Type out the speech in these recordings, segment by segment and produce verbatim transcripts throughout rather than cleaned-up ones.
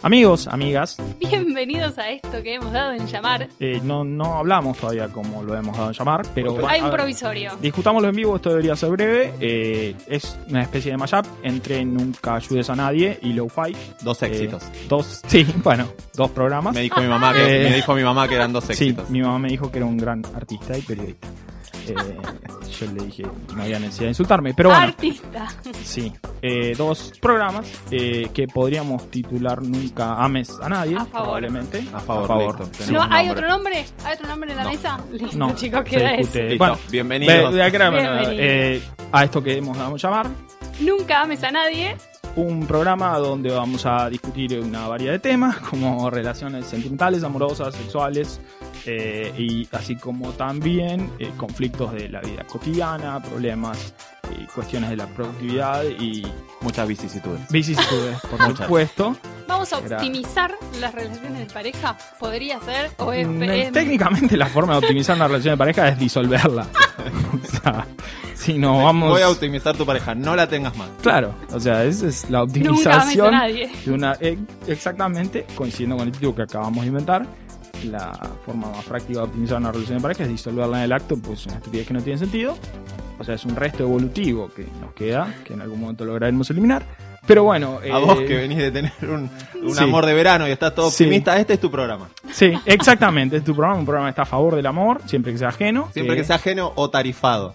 Amigos, amigas, bienvenidos a esto que hemos dado en llamar. Eh, no, no hablamos todavía como lo hemos dado en llamar, pero va, hay un provisorio. Ver, discutámoslo en vivo, esto debería ser breve. Eh, es una especie de mashup entre Nunca Ayudes a Nadie y Lo-Fi. Dos éxitos. Eh, dos, sí, bueno, dos programas. Me dijo mi mamá que, me dijo mi mamá que eran dos éxitos. Sí, mi mamá me dijo que era un gran artista y periodista. Eh, yo le dije, no había necesidad de insultarme, pero bueno. Artista. Sí, eh, dos programas eh, que podríamos titular Nunca Ames a Nadie. A favor. Probablemente. A favor. A favor. Listo, no, ¿hay otro nombre? ¿Hay otro nombre en la no. mesa? Listo, no, chicos, queda eso. Bueno, bienvenidos. Be- bienvenidos. Eh, a esto que hemos dado a llamar Nunca Ames a Nadie. Un programa donde vamos a discutir una variedad de temas, como relaciones sentimentales, amorosas, sexuales, eh, y así como también eh, conflictos de la vida cotidiana, problemas y eh, cuestiones de la productividad y muchas vicisitudes. Vicisitudes, por muchas. Supuesto. Vamos a optimizar las relaciones de pareja. Podría ser o es P M. Técnicamente la forma de optimizar una relación de pareja es disolverla. O sea, si no vamos. Voy a optimizar tu pareja, no la tengas más. Claro, o sea, esa es la optimización de una. Exactamente, coincidiendo con el título que acabamos de inventar. La forma más práctica de optimizar una relación de pareja es disolverla en el acto, pues es una estupidez que no tiene sentido. O sea, es un resto evolutivo que nos queda, que en algún momento lograremos eliminar. Pero bueno... Eh, a vos que venís de tener un, un sí. amor de verano y estás todo optimista, sí. Este es tu programa. Sí, exactamente, este es tu programa, un programa que está a favor del amor, siempre que sea ajeno. Siempre eh, que sea ajeno o tarifado.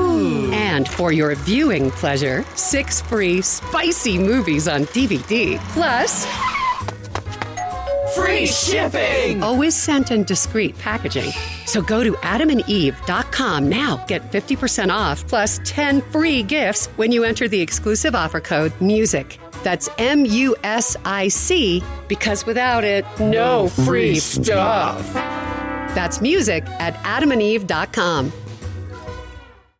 And for your viewing pleasure, six free spicy movies on D V D, plus free shipping, always sent in discreet packaging. So go to adam and eve dot com now. Get fifty percent off plus ten free gifts when you enter the exclusive offer code MUSIC. That's M U S I C, because without it, no free stuff. That's MUSIC at adam and eve dot com.